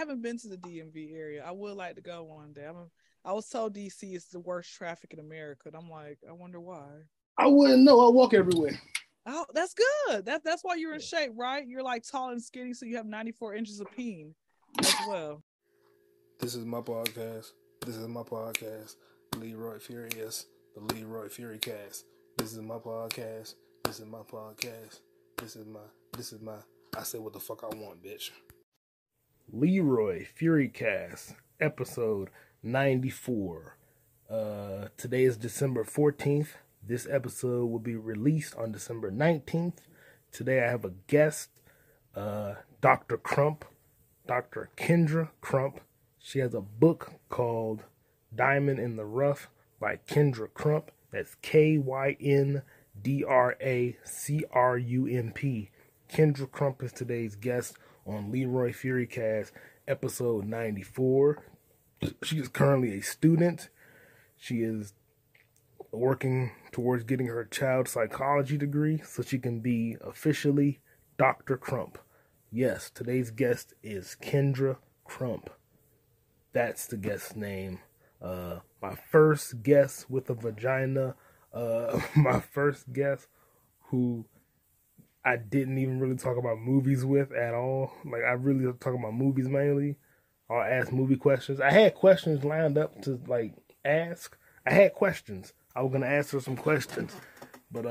haven't been to the DMV area. I would like to go one day. I was told DC is the worst traffic in America, and I'm like, I wonder why. I wouldn't know. I walk everywhere. Oh, that's good. That's why you're in shape, right? You're like tall and skinny, so you have 94 inches of peen as well. This is my podcast. This is my podcast. Leroy Furious, the Leroy Furycast. This is my podcast. This is my podcast. This is my I say what the fuck I want, bitch. Leroy Furycast, episode 94. Today is December 14th. This episode will be released on December 19th. Today I have a guest, Dr. Crump, Dr. Kyndra Crump. She has a book called Diamond in the Rough by Kyndra Crump. That's KYNDRA CRUMP. Kyndra Crump is today's guest on Leroy Furycast, episode 94. She is currently a student. She is working towards getting her child psychology degree so she can be officially Dr. Crump. Yes, today's guest is Kyndra Crump. That's the guest's name. My first guest with a vagina. My first guest who I didn't even really talk about movies with at all. Like, I really talk about movies mainly. I'll ask movie questions. I had questions lined up to, like, ask. I had questions. I was going to ask her some questions, but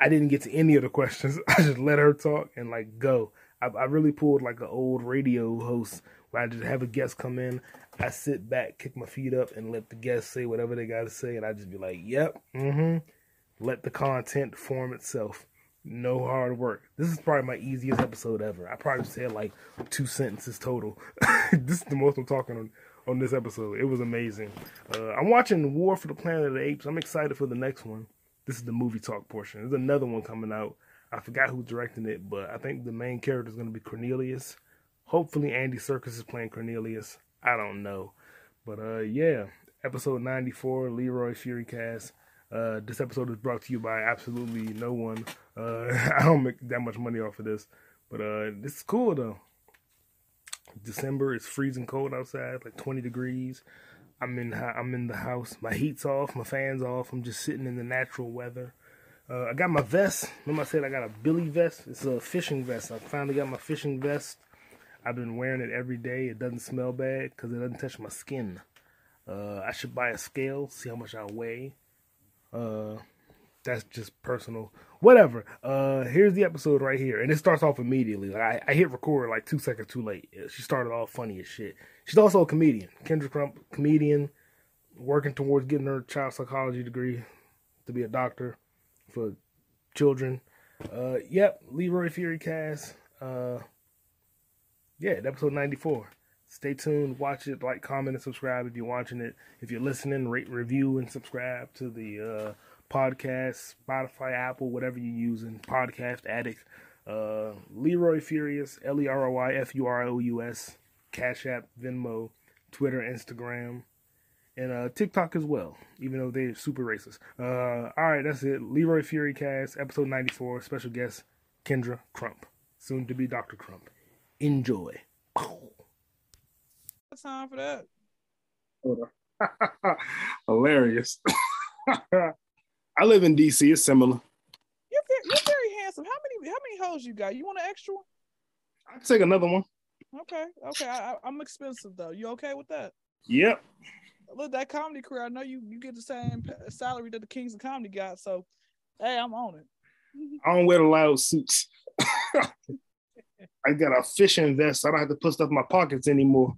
I didn't get to any of the questions. I just let her talk and, like, go. I really pulled, like, an old radio host where I just have a guest come in. I sit back, kick my feet up, and let the guests say whatever they got to say, and I just be like, yep, let the content form itself. No hard work. This is probably my easiest episode ever. I probably said, like, 2 sentences total. This is the most I'm talking on this episode. It was amazing. I'm watching War for the Planet of the Apes. I'm excited for the next one. This is the movie talk portion. There's another one coming out. I forgot who's directing it, but I think the main character is going to be Cornelius. Hopefully Andy Serkis is playing Cornelius. I don't know. But, yeah. Episode 94, Leroy Furycast. This episode is brought to you by absolutely no one. I don't make that much money off of this. But, it's cool, though. December is freezing cold outside, like 20 degrees. I'm in the house. My heat's off. My fan's off. I'm just sitting in the natural weather. I got my vest. Remember I said I got a Billy vest? It's a fishing vest. I finally got my fishing vest. I've been wearing it every day. It doesn't smell bad because it doesn't touch my skin. I should buy a scale, see how much I weigh. That's just personal. Whatever. Here's the episode right here. And it starts off immediately. Like, I hit record like 2 seconds too late. She started off funny as shit. She's also a comedian. Kyndra Crump, comedian, working towards getting her child psychology degree to be a doctor for children. Yep, Leroy Furycast. Yeah, episode 94. Stay tuned. Watch it. Like, comment, and subscribe if you're watching it. If you're listening, rate, review, and subscribe to the podcast, Spotify, Apple, whatever you're using. Podcast Addict. Leroy Furious, LeroyFurious, Cash App, Venmo, Twitter, Instagram, and TikTok as well, even though they're super racist. All right, that's it. Leroy Furycast, episode 94. Special guest, Kyndra Crump. Soon to be Dr. Crump. Enjoy. What's time for that? Hilarious. I live in DC. It's similar. You're very handsome. How many hoes you got? You want an extra one? I'll take another one. Okay. I'm expensive though. You okay with that? Yep. Look, that comedy career. I know you get the same salary that the Kings of Comedy got. So, hey, I'm on it. I don't wear the loud suits. I got a fishing vest. I don't have to put stuff in my pockets anymore.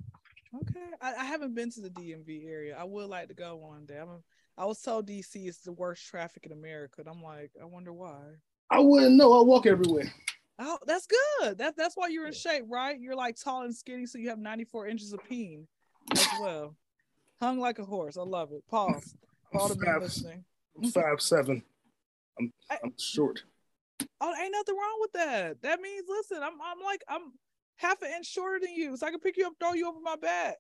Okay. I haven't been to the DMV area. I would like to go one day. I was told DC is the worst traffic in America. And I'm like, I wonder why. I wouldn't know. I walk everywhere. Oh, that's good. That's why you're in shape, right? You're like tall and skinny, so you have 94 inches of peen as well. Hung like a horse. I love it. Pause. All the men listening. I'm 5'7". I'm short. Oh, ain't nothing wrong with that. That means, listen, I'm half an inch shorter than you, so I can pick you up, throw you over my back.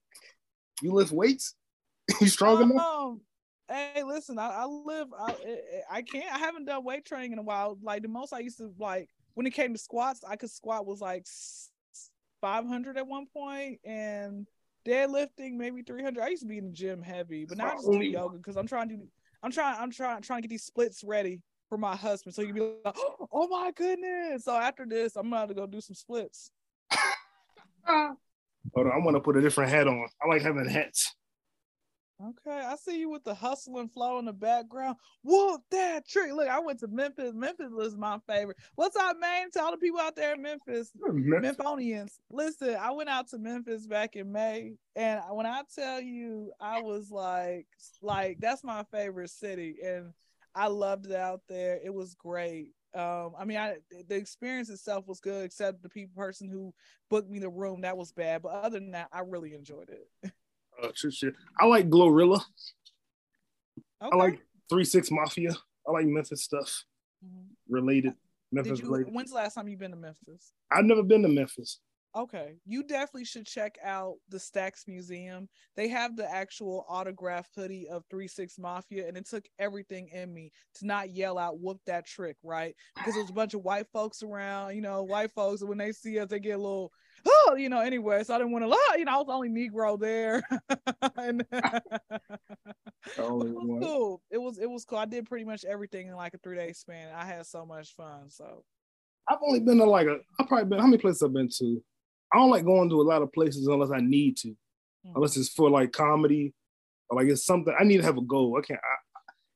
You lift weights? You strong enough? Hey, listen, I haven't done weight training in a while. Like, the most I used to, like, when it came to squats, I could squat was like 500 at one point, and deadlifting maybe 300. I used to be in the gym heavy, but now I just do yoga because I'm trying to get these splits ready for my husband. So you'd be like, oh my goodness. So after this, I'm gonna go do some splits. Hold on, I want to put a different hat on. I like having hats. Okay, I see you with the hustle and flow in the background. Whoop that trick. Look, I went to Memphis. Memphis was my favorite. What's up, man? To all the people out there in Memphis, Memphonians. Listen, I went out to Memphis back in May, and when I tell you, I was like, that's my favorite city, and I loved it out there. It was great. I mean, the experience itself was good, except the person who booked me the room, that was bad. But other than that, I really enjoyed it. Shit. I like Glorilla. Okay. I like Three 6 Mafia. I like Memphis stuff related. Memphis related. When's the last time you've been to Memphis? I've never been to Memphis. Okay, you definitely should check out the Stax Museum. They have the actual autographed hoodie of 3 6 Mafia, and it took everything in me to not yell out "whoop that trick," right? Because there's a bunch of white folks around, white folks, and when they see us, they get a little, anyway. So I didn't want to lie, I was the only Negro there. And it was cool. It was cool. I did pretty much everything in like a 3-day span. I had so much fun. So I've only been to how many places I've been to? I don't like going to a lot of places unless I need to, unless it's for like comedy or like it's something I need to have a goal. I can't.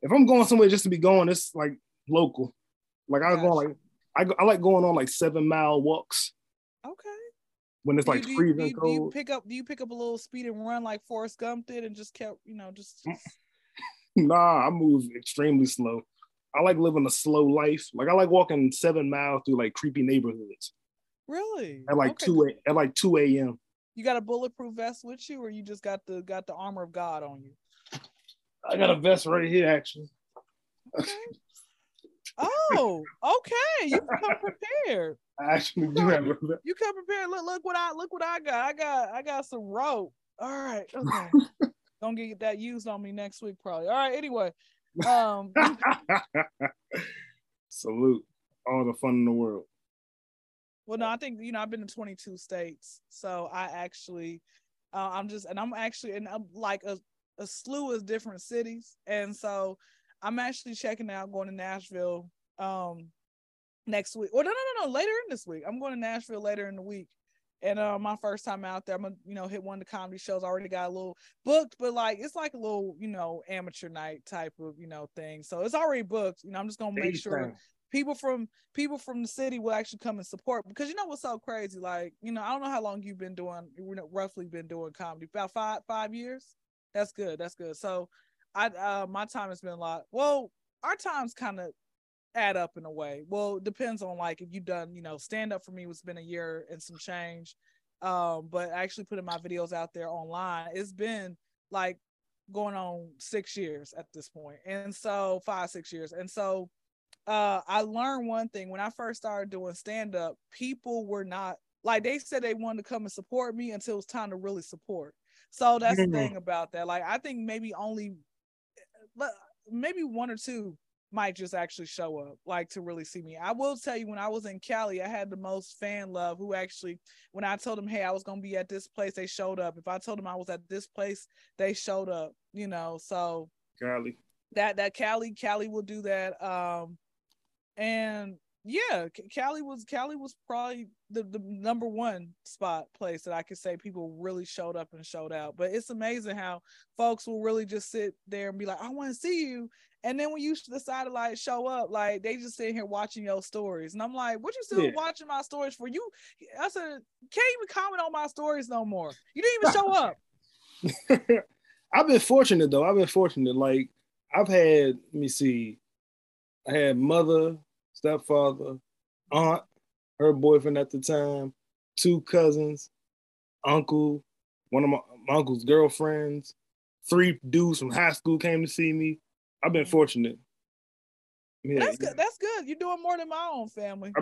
If I'm going somewhere just to be going, it's like local. Like I go I like going on like 7-mile walks. Okay. When it's like freezing cold. Do you pick up a little speed and run like Forrest Gump did and just kept Nah, I move extremely slow. I like living a slow life. Like I like walking 7 miles through like creepy neighborhoods. Really? At like 2 a.m. You got a bulletproof vest with you, or you just got the armor of God on you? I got a vest right here, actually. Okay. Oh, okay. You come prepared. I actually do have a vest. You come prepared. Look what I got. I got some rope. All right. Okay. Don't get that used on me next week, probably. All right. Anyway. Salute. All the fun in the world. Well, no, I think, I've been to 22 states, so I actually, I'm like a slew of different cities, and so I'm actually checking out going to Nashville next week. Or no, later in this week. I'm going to Nashville later in the week, and my first time out there, I'm gonna, hit one of the comedy shows. I already got a little booked, but like it's like a little, amateur night type of, thing. So it's already booked. I'm just gonna make sure people from the city will actually come and support, because what's so crazy, like, I don't know how long you've been doing, roughly been doing comedy, about five years. That's good. So my time has been a lot. Well, our times kind of add up in a way. Well, it depends on like if you've done, stand up for me was been a year and some change. But actually putting my videos out there online, it's been like going on 6 years at this point. And so 6 years. And so I learned one thing. When I first started doing stand-up, people were not, like, they said they wanted to come and support me until it was time to really support. So that's the thing about that. Like, I think maybe one or two might just actually show up, like, to really see me. I will tell you, when I was in Cali, I had the most fan love who actually, when I told them, hey, I was going to be at this place, they showed up. If I told them I was at this place, they showed up, so. Cali. That Cali will do that. And yeah, Cali was probably the number one place that I could say people really showed up and showed out. But it's amazing how folks will really just sit there and be like, I want to see you. And then when you decide to like show up, like they just sit here watching your stories. And I'm like, what you still watching my stories for? You, I said, can't even comment on my stories no more. You didn't even show up. I've been fortunate. Like I've had, I had mother, stepfather, aunt, her boyfriend at the time, 2 cousins, uncle, one of my uncle's girlfriends, 3 dudes from high school came to see me. I've been fortunate. Yeah. That's good. You're doing more than my own family.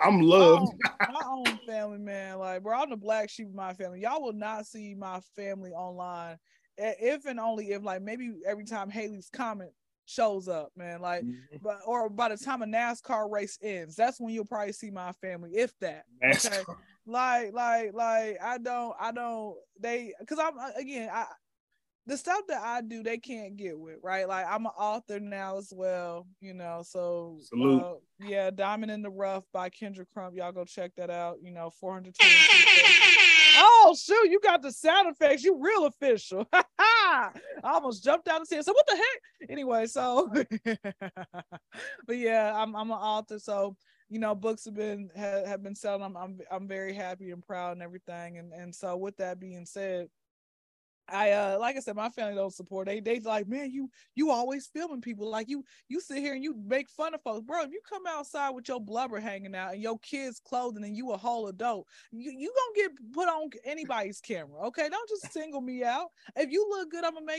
I'm loved. My own family, man. Like, bro, I'm the black sheep of my family. Y'all will not see my family online. If and only if, like, maybe every time Haley's comment shows up, man. Like, but or by the time a NASCAR race ends, that's when you'll probably see my family, if that. Okay? Like, I don't. They, because I'm again, the stuff that I do, they can't get with, right? Like, I'm an author now as well, you know. So, yeah, Diamond in the Rough by Kyndra Crump. Y'all go check that out. You know, 420. Oh, shoot, you got the sound effects. You real official. I almost jumped out and said, so what the heck? Anyway, so, but yeah, I'm an author. So, you know, books have been selling. I'm very happy and proud and everything. And so with that being said, I like I said, my family don't support. They like, man, you always filming people. Like you sit here and you make fun of folks, bro. If you come outside with your blubber hanging out and your kids' clothing and you a whole adult, you gonna get put on anybody's camera, okay? Don't just single me out. If you look good, I'm gonna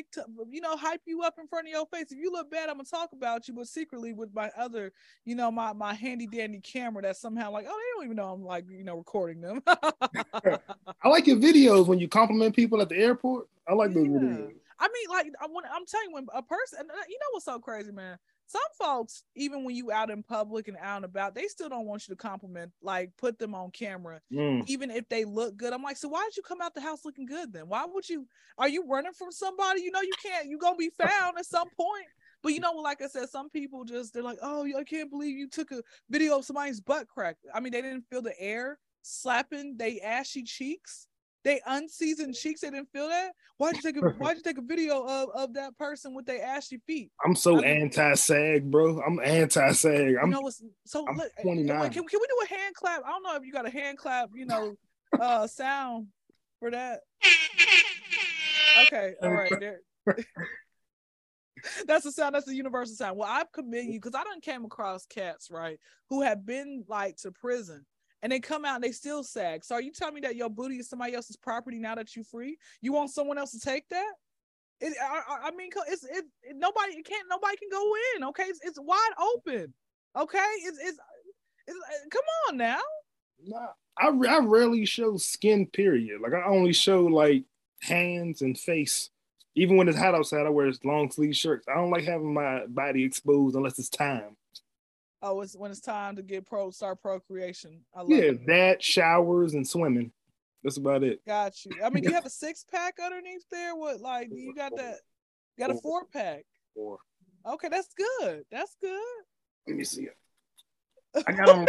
hype you up in front of your face. If you look bad, I'm gonna talk about you, but secretly with my other, my handy dandy camera that's somehow like, oh, they don't even know I'm like, recording them. I like your videos when you compliment people at the airport. I like those videos. I mean, like, I'm telling you, when a person, you know what's so crazy, man? Some folks, even when you out in public and out and about, they still don't want you to compliment, like, put them on camera, even if they look good. I'm like, so why did you come out the house looking good then? Why would you? Are you running from somebody? You know you can't. You're going to be found at some point. But you know, like I said, some people just, they're like, oh, I can't believe you took a video of somebody's butt crack. I mean, they didn't feel the air slapping they ashy cheeks. They unseasoned cheeks. They didn't feel that. Why'd you take a video of that person with their ashy feet? I'm anti-sag, bro. I'm anti-sag. I'm 29. Like, can we do a hand clap? I don't know if you got a hand clap, sound for that. Okay, all right. There. That's the sound. That's the universal sound. Well, I commend you because I done came across cats, right, who have been like to prison. And they come out and they still sag. So are you telling me that your booty is somebody else's property now that you're free? You want someone else to take that? Nobody can go in. Okay, it's wide open. Okay, it's come on now. Nah, I rarely show skin. Period. Like I only show like hands and face. Even when it's hot outside, I wear long sleeve shirts. I don't like having my body exposed unless it's time. Oh, it's when it's time to get start procreation. I love it. That, showers, and swimming. That's about it. Got you. I mean, do you have a 6-pack underneath there? What, like, you got that? You got a 4-pack? 4. Okay, that's good. That's good. Let me see. I got on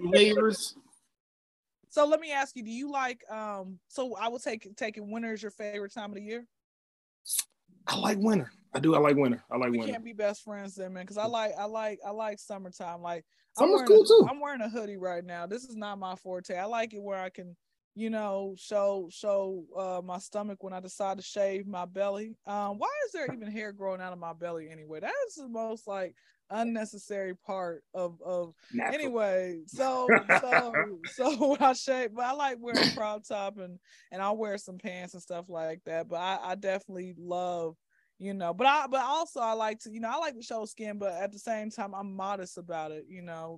layers. So let me ask you, do you like, so I will take it, winter is your favorite time of the year? I like winter. I do. I like winter. We can't be best friends then, man, because I like summertime. Like summer's cool too. I'm wearing a hoodie right now. This is not my forte. I like it where I can, show my stomach when I decide to shave my belly. Why is there even hair growing out of my belly anyway? That is the most like unnecessary part of natural. Anyway. So when I shave, but I like wearing a crop top and I'll wear some pants and stuff like that. But I definitely love. But I like to, I like to show skin, but at the same time, I'm modest about it,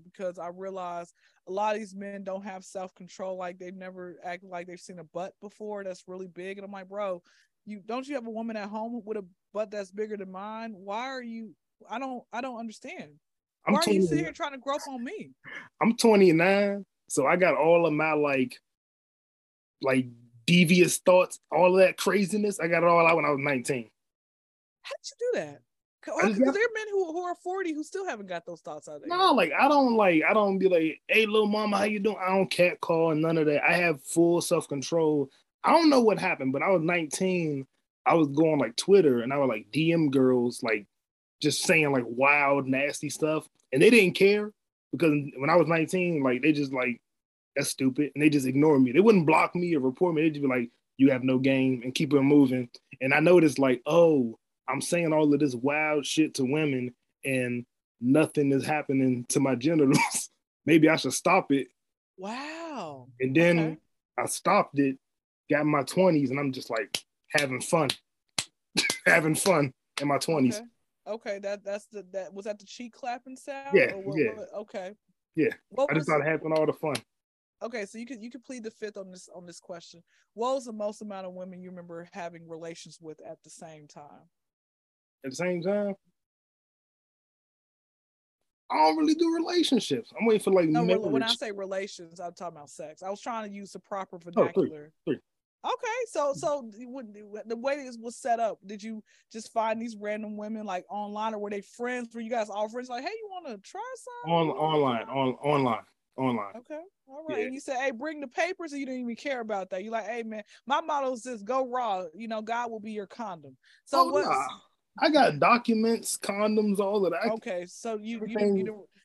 because I realize a lot of these men don't have self-control. Like they've never acted like they've seen a butt before that's really big. And I'm like, bro, don't you have a woman at home with a butt that's bigger than mine? Why are you, I don't understand. Why are you sitting here trying to grope on me? I'm 29. So I got all of my like devious thoughts, all of that craziness. I got it all out when I was 19. How did you do that? Because there are men who are 40 who still haven't got those thoughts out there. No, like I don't be like, hey, little mama, how you doing? I don't cat call and none of that. I have full self-control. I don't know what happened, but I was 19. I was going like Twitter and I was like DM girls, like just saying like wild, nasty stuff. And they didn't care because when I was 19, like they just like, that's stupid. And they just ignored me. They wouldn't block me or report me. They'd just be like, you have no game and keep it moving. And I noticed like, oh, I'm saying all of this wild shit to women and nothing is happening to my genitals. Maybe I should stop it. Wow. And then I stopped it, got in my 20s, and I'm just like having fun. Having fun in my 20s. Okay. That's was that the cheek clapping sound? Yeah. Okay. Yeah. I just started having all the fun. Okay, so you could plead the fifth on this question. What was the most amount of women you remember having relations with at the same time? At the same time? I don't really do relationships. I'm waiting for like marriage. When I say relations, I'm talking about sex. I was trying to use the proper vernacular. Three. Okay, so the way this was set up, did you just find these random women like online, or were they friends? Were you guys all friends? Like, hey, you want to try something? Online. Okay, all right. Yeah. And you said, hey, bring the papers, and you didn't even care about that. You're like, hey, man, my motto is just go raw. You know, God will be your condom. So I got documents, condoms, all of that. Okay, so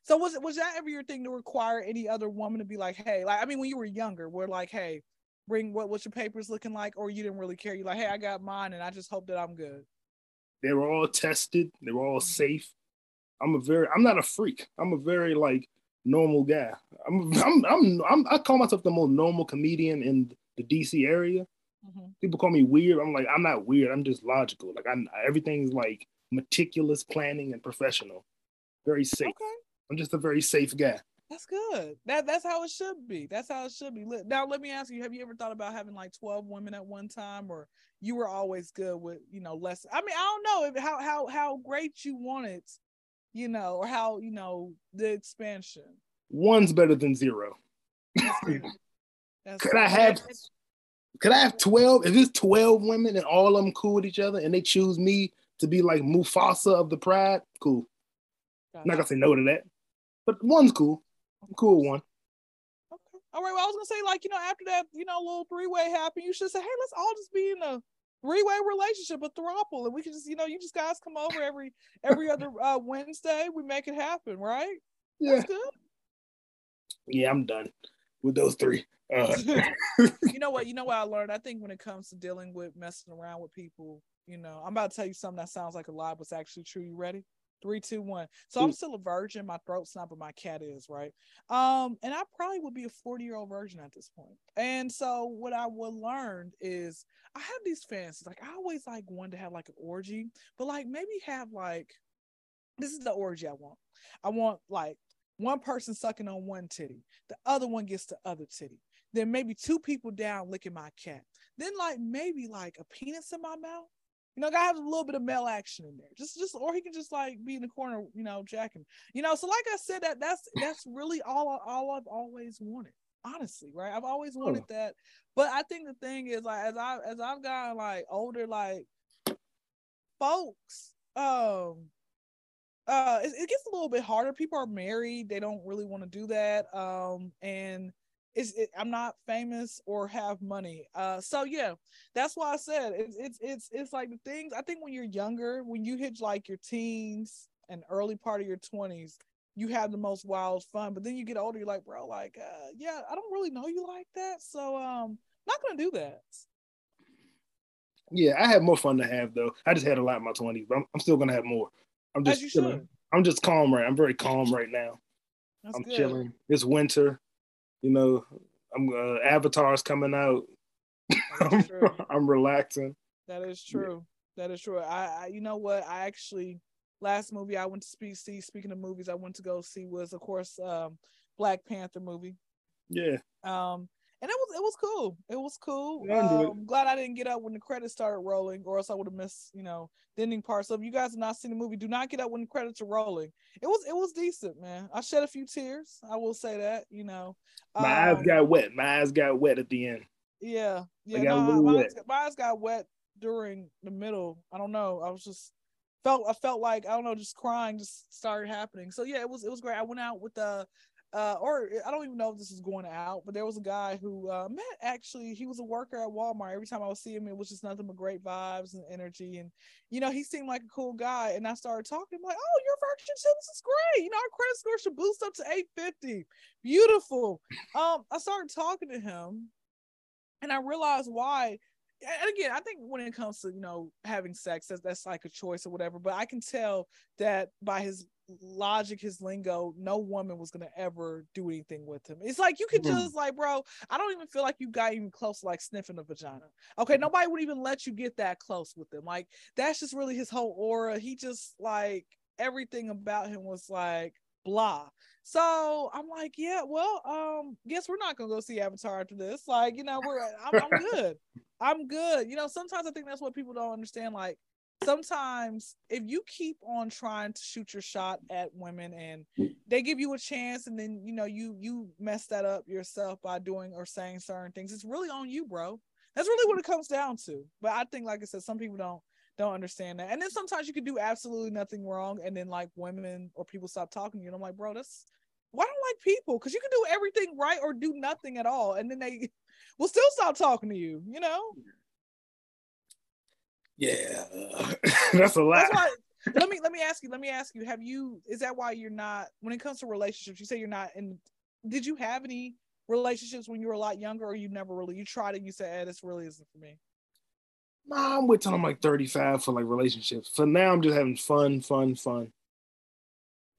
so was that ever your thing to require any other woman to be like, hey, like, I mean, when you were younger, we're like, hey, bring what's your papers looking like, or you didn't really care? You're like, hey, I got mine, and I just hope that I'm good. They were all tested. They were all safe. I'm not a freak. I'm a very like normal guy. I call myself the most normal comedian in the DC area. Mm-hmm. People call me weird. I'm like, I'm not weird. I'm just logical. Like everything's like meticulous planning and professional. Very safe. Okay. I'm just a very safe guy. That's good. That's how it should be. That's how it should be. Now, let me ask you, have you ever thought about having like 12 women at one time, or you were always good with, you know, less? I mean, I don't know how great you want it, you know, or how, you know, the expansion. One's better than zero. That's good. Could I have 12? If it's 12 women and all of them cool with each other and they choose me to be like Mufasa of the Pride, cool. I'm not going to say no to that. But one's cool. Cool one. Okay. All right. Well, I was gonna say, like, you know, after that, you know, little three-way happened, you should say, hey, let's all just be in a three-way relationship, a throuple, and we can just, you know, you just guys come over every other Wednesday. We make it happen, right? Yeah. That's good. Yeah, I'm done with those three. You know what I learned? I think when it comes to dealing with messing around with people, you know, I'm about to tell you something that sounds like a lie, but it's actually true. You ready? 3, 2, 1. So I'm still a virgin. My throat's not, but my cat is, right? And I probably would be a 40-year-old virgin at this point. And so what I would learn is I have these fantasies. Like I always like wanted to have like an orgy, but like maybe have like, this is the orgy I want. I want like one person sucking on one titty. The other one gets the other titty. Then maybe two people down licking my cat. Then like maybe like a penis in my mouth. You know, gotta have a little bit of male action in there. Just, or he can just like be in the corner, you know, jacking. You know, so like I said, that's really all I've always wanted, honestly, right? I've always wanted that. But I think the thing is, like, as I've gotten like older, like folks, it gets a little bit harder. People are married; they don't really want to do that. And I'm not famous or have money, so yeah, that's why I said it's like the things I think when you're younger, when you hit like your teens and early part of your 20s, you have the most wild fun. But then you get older, you're like, bro, like yeah, I don't really know you like that, so not gonna do that. Yeah, I had more fun to have though. I just had a lot in my 20s, but I'm still gonna have more. I'm just chilling. I'm just calm, right? I'm very calm right now. That's I'm good. Chilling. It's winter. You know, I'm Avatar's coming out. I'm relaxing. That is true. Yeah. That is true. I you know what? I actually last movie I went to see. Speaking of movies, I went to go see was of course Black Panther movie. Yeah. And it was cool. It was cool. Yeah, I'm glad I didn't get up when the credits started rolling, or else I would have missed, you know, the ending part. So if you guys have not seen the movie, do not get up when the credits are rolling. It was decent, man. I shed a few tears. I will say that, you know. My eyes got wet. My eyes got wet at the end. Yeah. Yeah. My eyes got wet during the middle. I don't know. I was just felt like, I don't know, just crying just started happening. So yeah, it was great. I went out with or I don't even know if this is going out, but there was a guy who met actually. He was a worker at Walmart. Every time I would see him, it was just nothing but great vibes and energy. And, you know, he seemed like a cool guy. And I started talking. I'm like, oh, your virgin too. This is great. You know, our credit score should boost up to 850. Beautiful. I started talking to him and I realized why. And again, I think when it comes to, you know, having sex, that's like a choice or whatever. But I can tell that by his logic, his lingo, no woman was gonna ever do anything with him. It's like you could just like, bro, I don't even feel like you got even close to like sniffing a vagina. Okay, nobody would even let you get that close with him. Like that's just really his whole aura. He just like everything about him was like blah. So I'm like, yeah, well, guess we're not gonna go see Avatar after this. Like, you know, I'm good. You know, sometimes I think that's what people don't understand. Like sometimes if you keep on trying to shoot your shot at women and they give you a chance and then, you know, you mess that up yourself by doing or saying certain things, it's really on you, bro. That's really what it comes down to. But I think, like I said, some people don't understand that. And then sometimes you can do absolutely nothing wrong, and then like women or people stop talking to you. And I'm like, bro, that's why I don't like people, because you can do everything right or do nothing at all, and then they will still stop talking to you. You know? Yeah, that's a lot. That's why, let me ask you. Is that why you're not, when it comes to relationships? You say you're not in. Did you have any relationships when you were a lot younger, or you never really, you tried it and you said, hey, this really isn't for me? Nah, I'm waiting till I'm like 35 for like relationships. For now, I'm just having fun.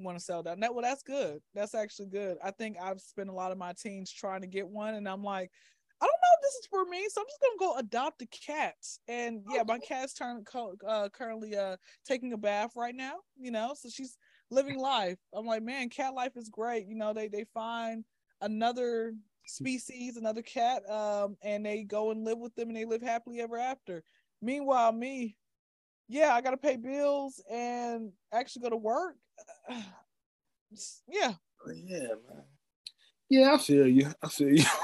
Want to sell that? No, well, that's good. That's actually good. I think I've spent a lot of my teens trying to get one, and I'm like, I don't know if this is for me, so I'm just gonna go adopt a cat. And yeah, my cat's currently taking a bath right now. You know, so she's living life. I'm like, man, cat life is great. You know, they find another species, another cat, and they go and live with them, and they live happily ever after. Meanwhile, me, yeah, I gotta pay bills and actually go to work. Yeah. Yeah, man. Yeah, I feel you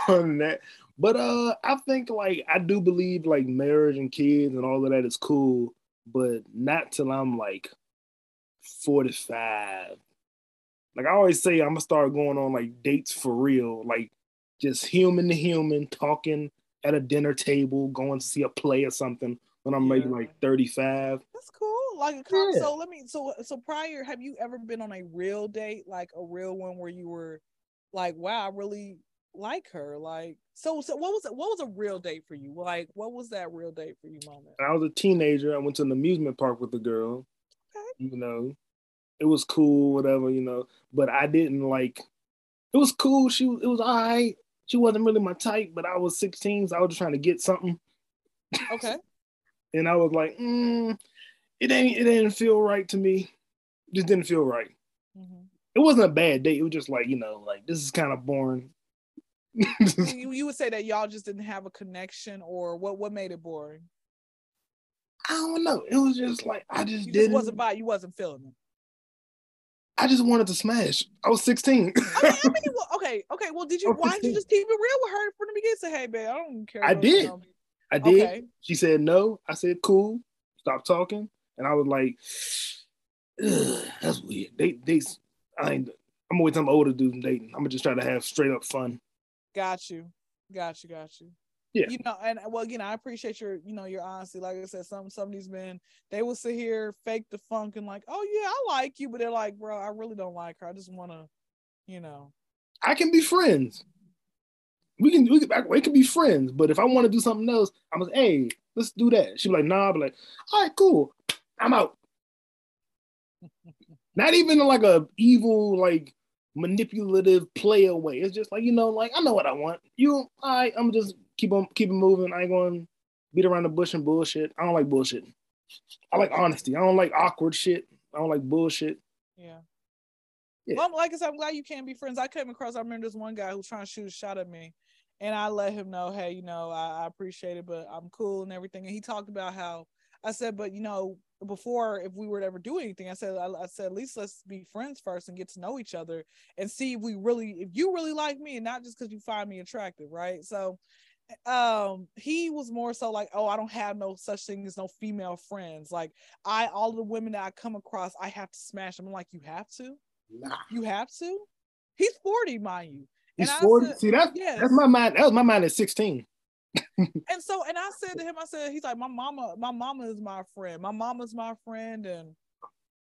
on that. But I think, like, I do believe like marriage and kids and all of that is cool, but not till I'm like 45. Like I always say, I'm gonna start going on like dates for real, like just human to human, talking at a dinner table, going to see a play or something when I'm maybe like 35. That's cool. Like a comp. Yeah. So prior, have you ever been on a real date, like a real one where you were like, wow, I really like her? Like, so what was a real date for you? Like, what was that real date for you moment? When I was a teenager, I went to an amusement park with a girl. Okay. You know, it was cool, whatever, you know, but I didn't like, it was cool. It was all right. She wasn't really my type, but I was 16, so I was just trying to get something. Okay. And I was like, it didn't feel right to me. It just didn't feel right. Mm-hmm. It wasn't a bad date. It was just like, you know, like this is kind of boring. You would say that y'all just didn't have a connection, or what made it boring? I don't know. It was just like, you wasn't feeling it. I just wanted to smash. I was 16. I mean, okay. Well, did you? Why didn't you just keep it real with her from the beginning? Say, hey, babe, I don't care. I did. Okay. She said no. I said cool. Stop talking. And I was like, that's weird. I'm gonna wait till I'm older to do some dating. I'm gonna just try to have straight up fun. Got you. Yeah. You know, and well, again, I appreciate your, you know, your honesty. Like I said, some of these men, they will sit here, fake the funk, and like, oh yeah, I like you, but they're like, bro, I really don't like her. I just want to, you know. I can be friends. We can be friends. But if I want to do something else, I'm like, hey, let's do that. She be like, nah. I be like, all right, cool. I'm out. Not even like a evil, like manipulative play away. It's just like, you know, like I know what I want. I'm just keep it moving. I ain't going to beat around the bush and bullshit. I don't like bullshit. I like honesty. I don't like awkward shit. I don't like bullshit. Yeah. Well, like I said, I'm glad you can be friends. I remember this one guy who was trying to shoot a shot at me, and I let him know, hey, you know, I appreciate it, but I'm cool and everything. And he talked about how I said, but you know, before, if we were to ever do anything, I said at least let's be friends first and get to know each other and see if you really like me, and not just because you find me attractive, right? So he was more so like, oh, I don't have no such thing as no female friends. Like all of the women that I come across, I have to smash them. I'm like, you have to? Nah. You have to? He's 40, mind you. He's 40? Said, see, that's my mind. That was my mind at 16. And so, and I said to him, he's like, my mama is my friend. My mama's my friend, and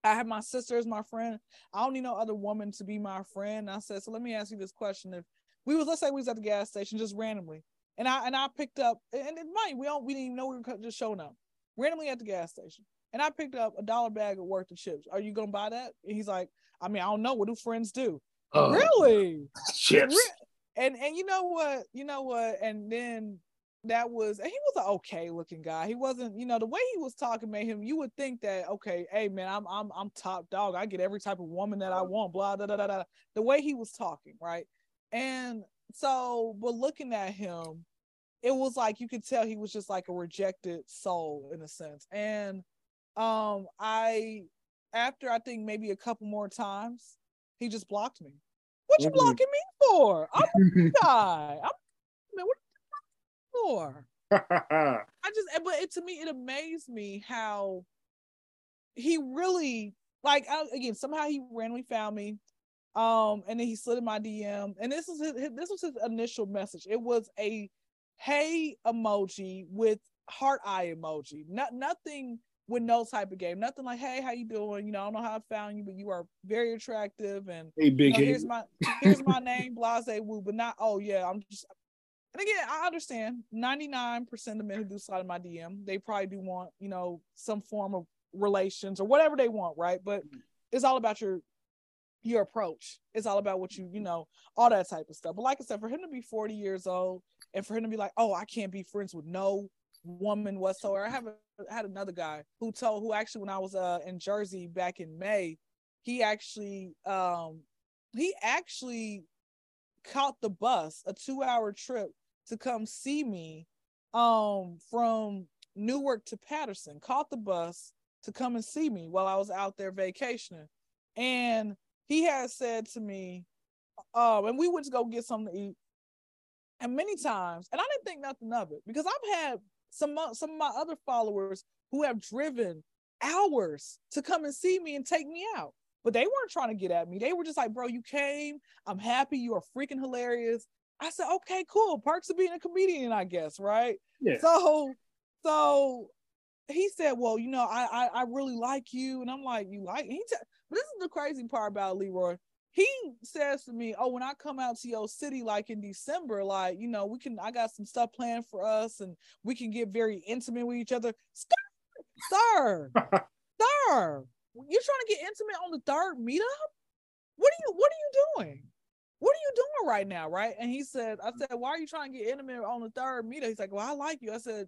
I have my sister as my friend. I don't need no other woman to be my friend. And I said, so let me ask you this question: if let's say we was at the gas station just randomly, and I picked up, and we didn't even know we were just showing up randomly at the gas station, and I picked up $1 bag of worth of chips. Are you gonna buy that? And he's like, I mean, I don't know. What do friends do? Really? Chips. And you know what? And then and he was an okay looking guy. He wasn't, you know, the way he was talking made him, you would think that, okay, hey man, I'm top dog. I get every type of woman that I want, blah, da, da, da, da. The way he was talking, right? And so, but looking at him, it was like, you could tell he was just like a rejected soul in a sense. And After I think maybe a couple more times, he just blocked me. What you blocking me for? I'm a guy. What are you blocking me for? But to me, it amazed me how he really, like, again, somehow he randomly found me, and then he slid in my DM, and this was his initial message. It was a hey emoji with heart eye emoji, nothing with no type of game, nothing like, hey, how you doing, you know, I don't know how I found you, but you are very attractive, and hey, big, you know, here's my name, blase woo, but not, oh yeah, I'm just. And again, I understand 99% of men who do slide in my DM, they probably do want, you know, some form of relations or whatever they want, right? But it's all about your approach. It's all about what you know, all that type of stuff. But like I said, for him to be 40 years old and for him to be like, oh, I can't be friends with no woman whatsoever. I had another guy who actually, when I was in Jersey back in May, he actually caught the bus, a 2-hour trip to come see me from Newark to Patterson, caught the bus to come and see me while I was out there vacationing. And he had said to me, and we went to go get something to eat. And many times, and I didn't think nothing of it, because I've had some of my other followers who have driven hours to come and see me and take me out. But they weren't trying to get at me. They were just like, bro, you came. I'm happy. You are freaking hilarious. I said, okay, cool. Perks of being a comedian, I guess, right? Yeah. So he said, well, you know, I really like you. And I'm like, you like? But this is the crazy part about Leroy. He says to me, oh, when I come out to your city, like in December, like, you know, I got some stuff planned for us and we can get very intimate with each other. Sir. You're trying to get intimate on the third meetup? What are you doing? What are you doing right now, right? And he said, I said, why are you trying to get intimate on the third meetup? He's like, well, I like you. I said,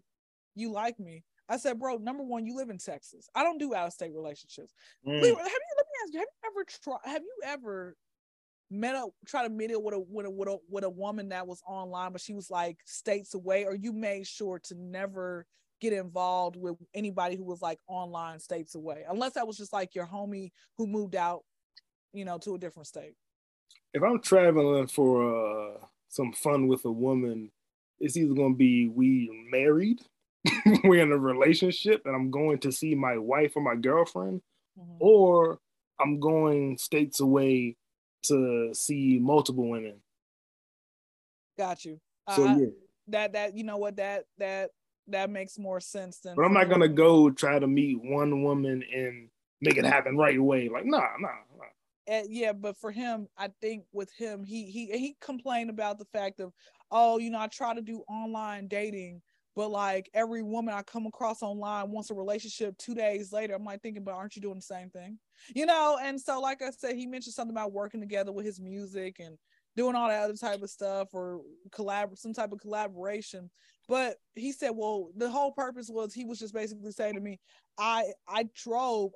you like me? I said, bro, number one, you live in Texas. I don't do out-of-state relationships. Have you ever tried to meet up with a woman that was online, but she was like states away, or you made sure to never get involved with anybody who was like online states away, unless that was just like your homie who moved out, you know, to a different state? If I'm traveling for some fun with a woman, it's either going to be we married, we're in a relationship and I'm going to see my wife or my girlfriend, or I'm going states away to see multiple women. Got you. So yeah. That makes more sense than. But I'm not gonna go try to meet one woman and make it happen right away. Like, nah. Yeah, but for him, I think with him, he complained about the fact of, oh, you know, I try to do online dating, but like every woman I come across online wants a relationship 2 days later. I'm like thinking, but aren't you doing the same thing? You know, and so like I said, he mentioned something about working together with his music and doing all that other type of stuff, or some type of collaboration. But he said, well, the whole purpose was, he was just basically saying to me, I caught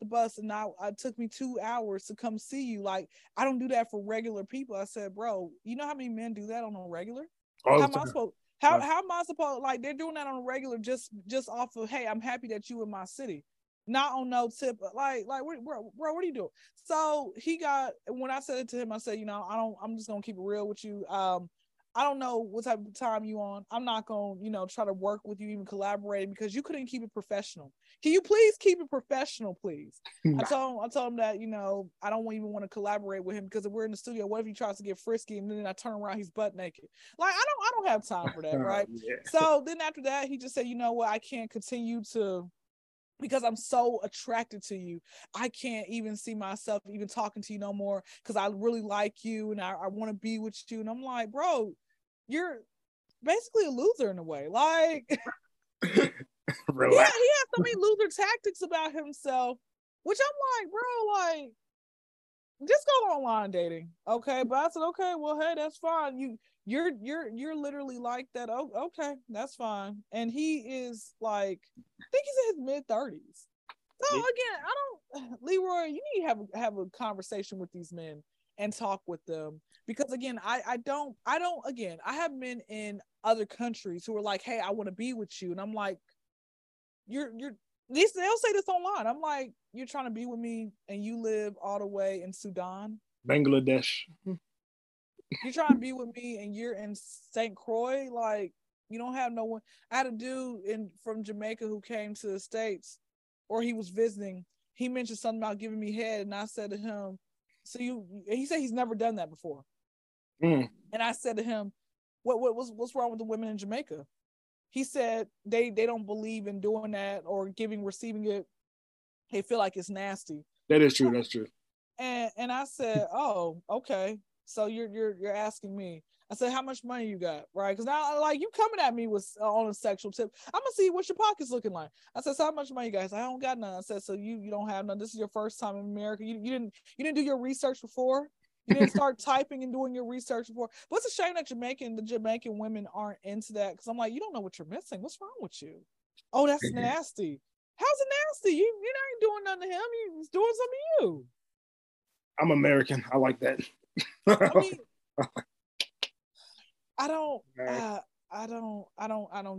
the bus and it took me 2 hours to come see you. Like, I don't do that for regular people. I said, bro, you know how many men do that on a regular? How am I supposed, like, they're doing that on a regular just off of, hey, I'm happy that you in my city. Not on no tip, like, bro, what are you doing? So when I said it to him, I said, you know, I'm just gonna keep it real with you. I don't know what type of time you on. I'm not gonna, you know, try to work with you, even collaborating, because you couldn't keep it professional. Can you please keep it professional, please? I told him that, you know, I don't even want to collaborate with him, because if we're in the studio, what if he tries to get frisky and then I turn around, he's butt naked? Like, I don't have time for that, right? Yeah. So then after that, he just said, you know what, I can't continue to, because I'm so attracted to you, I can't even see myself even talking to you no more, because I really like you and I want to be with you. And I'm like, bro, you're basically a loser in a way. Like, he has so many loser tactics about himself, which I'm like, bro, like, just go online dating, okay? But I said, okay, well, hey, that's fine. You're literally like that. Oh, okay, that's fine. And he is like, I think he's in his mid-30s. So again, Leroy, you need to have a conversation with these men and talk with them, because again, I have men in other countries who are like, hey, I want to be with you, and I'm like, you're They'll say this online. I'm like, you're trying to be with me and you live all the way in Sudan? Bangladesh. You're trying to be with me and you're in St. Croix? Like, you don't have no one. I had a dude from Jamaica who came to the States, or he was visiting. He mentioned something about giving me head, and I said to him, he said he's never done that before. Mm. And I said to him, what's wrong with the women in Jamaica? He said they don't believe in doing that or receiving it. They feel like it's nasty. That is true. That's true. And I said, oh, okay. So you're asking me. I said, how much money you got, right? Because now, like, you coming at me with on a sexual tip. I'm gonna see what your pocket's looking like. I said, so how much money you got? I don't got none. I said, so you don't have none. This is your first time in America. You didn't do your research before. You didn't start typing and doing your research before. But it's a shame that the Jamaican women aren't into that, because I'm like, you don't know what you're missing. What's wrong with you? Oh, that's nasty. How's it nasty? You ain't doing nothing to him. He's doing something to you. I'm American. I like that. I mean, I don't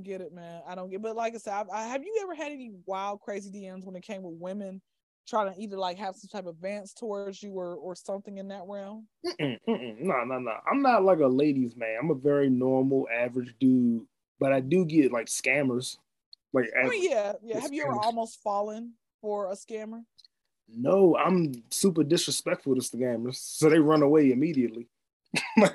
get it, man. I don't get. But like I said, have you ever had any wild, crazy DMs when it came with women trying to either like have some type of advance towards you or something in that realm? No. I'm not like a ladies man. I'm a very normal, average dude. But I do get like scammers. Like, yeah. Have you ever almost fallen for a scammer? No, I'm super disrespectful to scammers, so they run away immediately. Like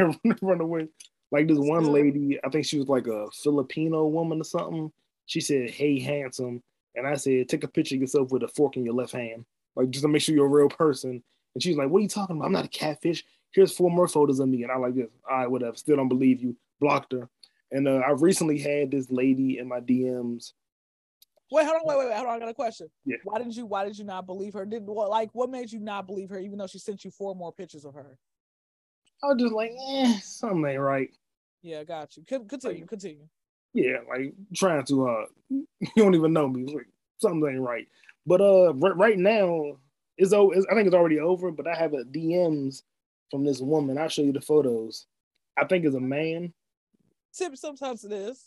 this one lady, I think she was like a Filipino woman or something. She said, "Hey, handsome," and I said, "Take a picture of yourself with a fork in your left hand, like just to make sure you're a real person." And she's like, "What are you talking about? I'm not a catfish. Here's 4 more photos of me." And I like this. All right, whatever. Still don't believe you. Blocked her. And I recently had this lady in my DMs. Wait, hold on. I got a question. Yeah. Why did you not believe her? What made you not believe her, even though she sent you 4 more pictures of her? I was just like, something ain't right. Yeah, got you. Continue. Yeah, like trying too hard. You don't even know me. Like, something ain't right. But right now, I think it's already over. But I have a DMs from this woman. I'll show you the photos. I think it's a man. Sometimes it is.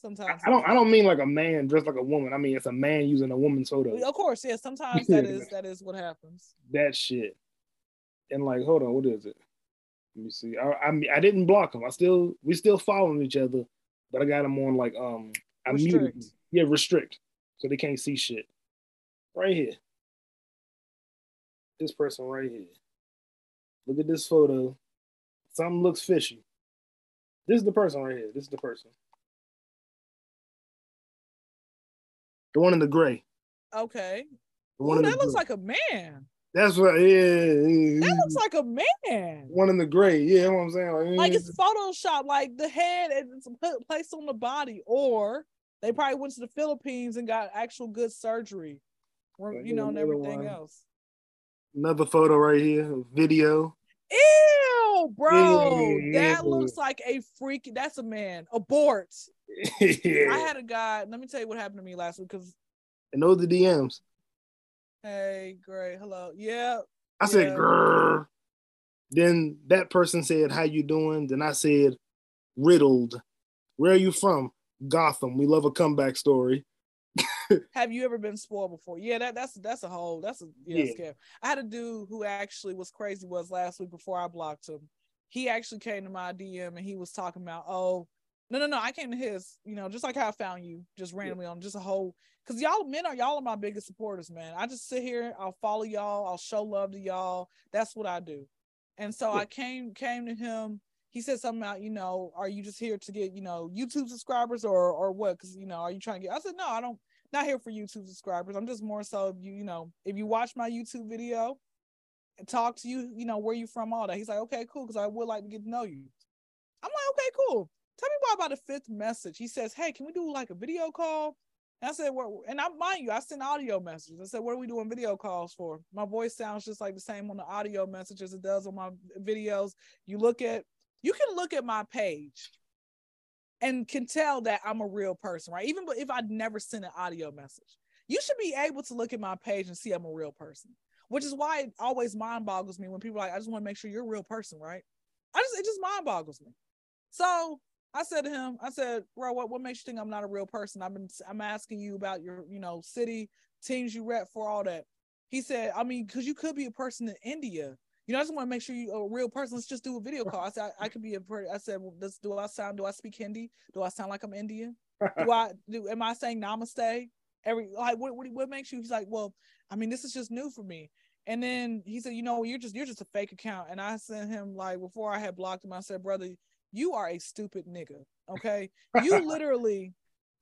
Sometimes I don't mean like a man dressed like a woman. I mean it's a man using a woman's photo. Of course, yeah. Sometimes that is what happens. That shit. And like, hold on, what is it? Let me see. I didn't block him. We still following each other, but I got him on like I muted him. Yeah, restrict, so they can't see shit. Right here. This person right here. Look at this photo. Something looks fishy. This is the person right here. This is the person. The one in the gray. Okay. Oh, that looks like a man. That's what, yeah. That looks like a man. One in the gray, yeah, you know what I'm saying? Like it's Photoshop, like the head and it's placed on the body, or they probably went to the Philippines and got actual good surgery, and everything else. Another photo right here, video. Ew, bro. Yeah. That looks like a freak. That's a man. Abort. Yeah. I had a guy. Let me tell you what happened to me last week. And those are the DMs. Hey, great. Hello. Yeah. I said, grrr. Then that person said, how you doing? Then I said, riddled. Where are you from? Gotham. We love a comeback story. Have you ever been spoiled before? Yeah, that's a scam. I had a dude who actually was crazy last week before I blocked him. He actually came to my DM and he was talking about, no, I came to his, just like how I found you, just randomly on just a whole, because y'all are my biggest supporters, man. I just sit here, I'll follow y'all, I'll show love to y'all. That's what I do. And so I came to him. He said something about, are you just here to get, YouTube subscribers or what? Because, are you trying to get, I said, no, I don't, not here for YouTube subscribers. I'm just more so, if you watch my YouTube video and talk to you, where you from, all that. He's like, okay, cool. Because I would like to get to know you. I'm like, okay, cool. Tell me why about the 5th message. He says, hey, can we do like a video call? And I said, well, and I mind you, I send audio messages. I said, what are we doing video calls for? My voice sounds just like the same on the audio messages it does on my videos. You can look at my page and can tell that I'm a real person, right? Even if I'd never sent an audio message, you should be able to look at my page and see I'm a real person, which is why it always mind boggles me when people are like, I just want to make sure you're a real person, right? It just mind boggles me. So I said to him, I said, bro, what makes you think I'm not a real person? I'm asking you about your, you know, city, teams you rep for, all that. He said, I mean, because you could be a person in India. You know, I just want to make sure you're a real person. Let's just do a video call. I said, I could be a person. I said, well, do I speak Hindi? Do I sound like I'm Indian? Am I saying namaste? What makes you? He's like, well, I mean, this is just new for me. And then he said, you know, you're just a fake account. And I sent him, like, before I had blocked him, I said, brother, you are a stupid nigga, okay? You literally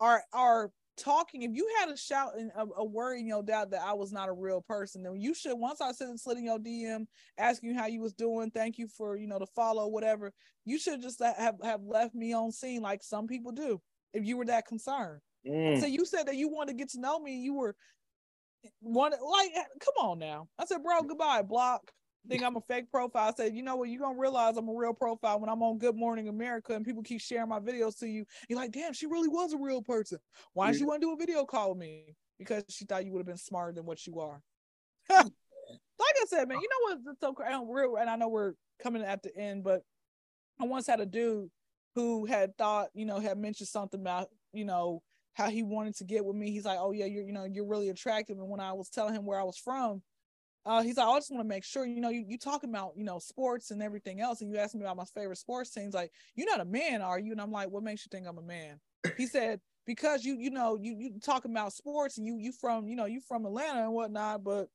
are talking. If you had a shout and a word in your doubt that I was not a real person, then you should, once I sent and slid in your DM asking you how you was doing, thank you for, you know, the follow, whatever, you should just have left me on scene like some people do if you were that concerned. So you said that you wanted to get to know me. You were wanted, like, come on now. I said, bro, goodbye, block. Think I'm a fake profile. I said, you know what, you're gonna realize I'm a real profile when I'm on Good Morning America and people keep sharing my videos to you. You're like, damn, she really was a real person. Why didn't you want to do a video call with me? Because she thought you would have been smarter than what you are. Like I said, man, you know what's so real, and I know we're coming at the end, but I once had a dude who had thought, you know, had mentioned something about, you know, how he wanted to get with me. He's like, oh yeah, you're really attractive. And when I was telling him where I was from, he's like, I just want to make sure, you know, you talking about, you know, sports and everything else, and you asked me about my favorite sports teams. Like, you're not a man, are you? And I'm like, what makes you think I'm a man? He said, because you talking about sports and you from Atlanta and whatnot, but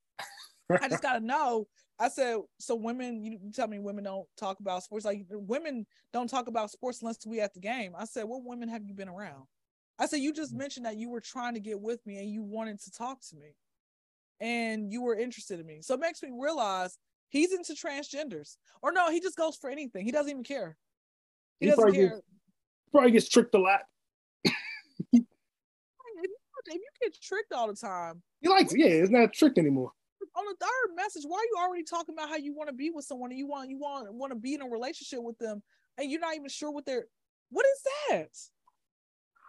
I just gotta know. I said, so women, you tell me women don't talk about sports? Like, women don't talk about sports unless we at the game. I said, what women have you been around? I said, you just mentioned that you were trying to get with me and you wanted to talk to me. And you were interested in me. So it makes me realize he's into transgenders. Or no, he just goes for anything. He doesn't even care. He doesn't probably care. Probably gets tricked a lot. If you get tricked all the time. He likes it. Yeah, it's not a trick anymore. On the third message, why are you already talking about how you want to be with someone and you want to be in a relationship with them and you're not even sure what they're... What is that?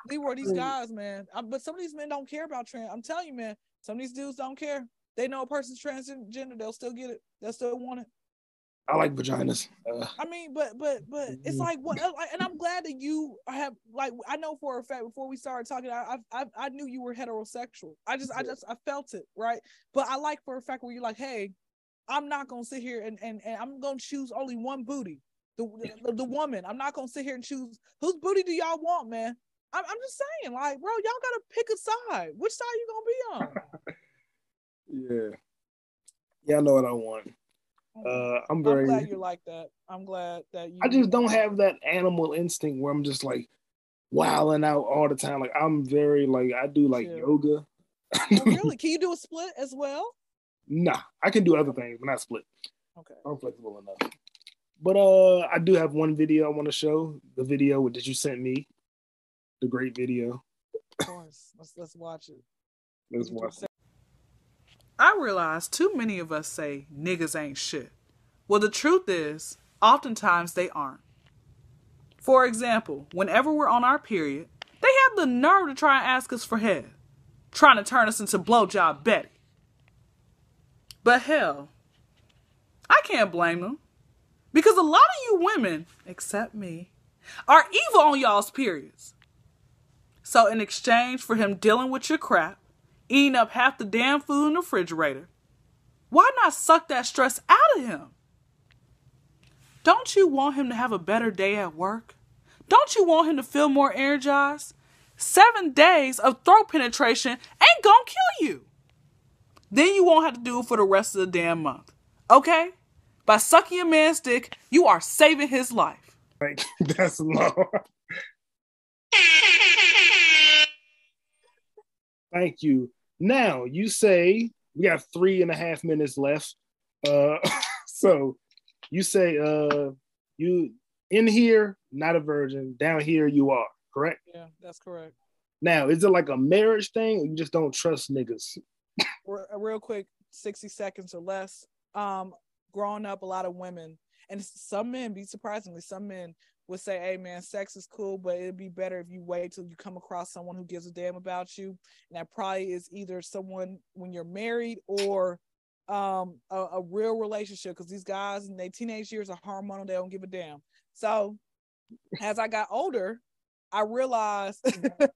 Leroy, these guys, man. But some of these men don't care about trans. I'm telling you, man. Some of these dudes don't care. They know a person's transgender, they'll still get it. They'll still want it. I like vaginas. I mean, but it's like, what? And I'm glad that you have, like, I know for a fact before we started talking, I knew you were heterosexual. I felt it, right? But I like for a fact where you're like, hey, I'm not gonna sit here and I'm gonna choose only one booty, the woman. I'm not gonna sit here and choose whose booty do y'all want, man. I'm just saying, like, bro, y'all gotta pick a side. Which side you gonna be on? Yeah, I know what I want. I'm glad you're like that. I'm glad that you. I just don't have that animal instinct where I'm just like wilding out all the time. Like, I'm very like, I do like yoga. Oh, really? Can you do a split as well? Nah, I can do other things, but not split. Okay, I'm flexible enough. But I do have one video I want to show. The video that you sent me. A great video. Of course. Let's watch it. Let's watch it. I realize too many of us say niggas ain't shit. Well, the truth is, oftentimes they aren't. For example, whenever we're on our period, they have the nerve to try and ask us for head, trying to turn us into blowjob Betty. But hell, I can't blame them, because a lot of you women, except me, are evil on y'all's periods. So in exchange for him dealing with your crap, eating up half the damn food in the refrigerator, why not suck that stress out of him? Don't you want him to have a better day at work? Don't you want him to feel more energized? 7 days of throat penetration ain't gonna kill you. Then you won't have to do it for the rest of the damn month. Okay? By sucking a man's dick, you are saving his life. Right. That's low. Thank you. Now, you say we have 3.5 minutes left. So you say you in here, not a virgin. Down here, you are, correct? Yeah, that's correct. Now, is it like a marriage thing or you just don't trust niggas? Real quick, 60 seconds or less. Growing up, a lot of women, and some men, be surprisingly, some men would say, hey man, sex is cool, but it'd be better if you wait till you come across someone who gives a damn about you. And that probably is either someone when you're married or a real relationship, because these guys in their teenage years are hormonal, they don't give a damn. So as I got older, I realized that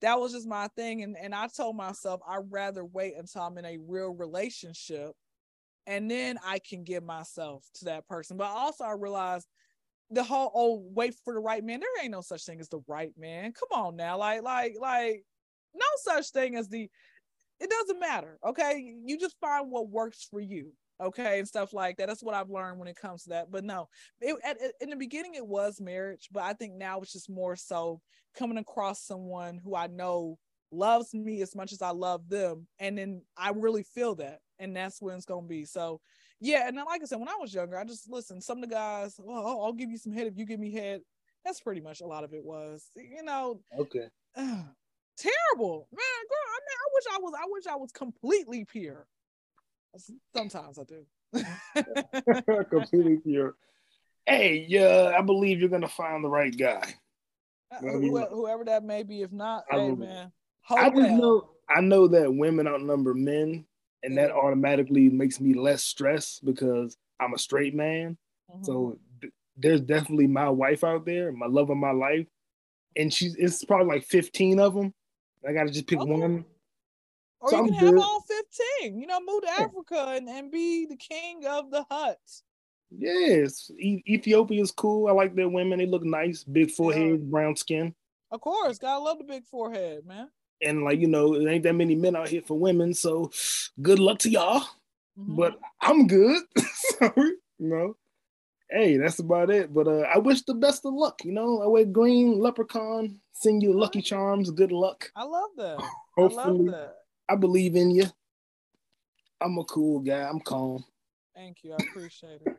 that was just my thing. And I told myself I'd rather wait until I'm in a real relationship, and then I can give myself to that person. But also I realized the whole, oh, wait for the right man. There ain't no such thing as the right man. Come on now. Like no such thing as the, it doesn't matter. Okay. You just find what works for you. Okay. And stuff like that. That's what I've learned when it comes to that. But no, in the beginning it was marriage, but I think now it's just more so coming across someone who I know loves me as much as I love them. And then I really feel that. And that's when it's going to be. So yeah. And then, like I said, when I was younger, I just listened. Some of the guys, oh, I'll give you some head if you give me head. That's pretty much a lot of it was, you know. Okay. Terrible, man. Girl, I mean, I wish I was completely pure. Sometimes I do. Completely pure. Hey, I believe you're gonna find the right guy. Whoever that may be. If not, hey man. I know that women outnumber men, and that automatically makes me less stressed because I'm a straight man. Mm-hmm. So there's definitely my wife out there, my love of my life. And it's probably like 15 of them. I gotta just pick one. Or so you can have all 15. You know, move to Africa and be the king of the hut. Yes, Ethiopia's cool. I like their women. They look nice, big forehead, brown skin. Of course, gotta love the big forehead, man. And like, you know, there ain't that many men out here for women. So, good luck to y'all. Mm-hmm. But I'm good. So, you know. Hey, that's about it. But I wish the best of luck. You know, I wear green, leprechaun, send you lucky charms. Good luck. I love that. Hopefully, I love that. I believe in you. I'm a cool guy. I'm calm. Thank you. I appreciate it.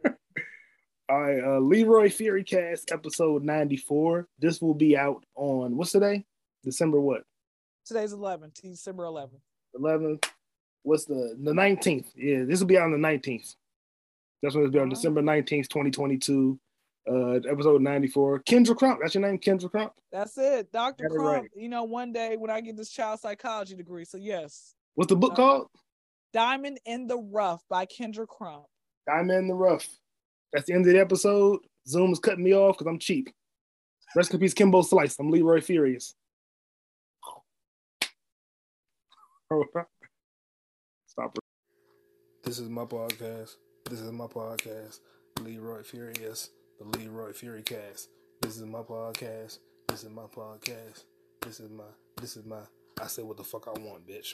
All right, Leroy Furycast episode 94. This will be out on what's today? December what? Today's 11th. December 11th. 11th. What's the 19th? Yeah, this will be out on the 19th. That's when it's been on December 19th, 2022, episode 94. Kyndra Crump. That's your name, Kyndra Crump? That's it. Dr. Crump, right. You know, one day when I get this child psychology degree, so yes. What's the book called? Diamond in the Rough by Kyndra Crump. Diamond in the Rough. That's the end of the episode. Zoom is cutting me off because I'm cheap. Rest in peace, Kimbo Slice. I'm Leroy Furious. Stop. This is my podcast. This is my podcast, Leroy Furious, the Leroy Furycast. This is my podcast. This is my podcast. This is my, I say what the fuck I want, bitch.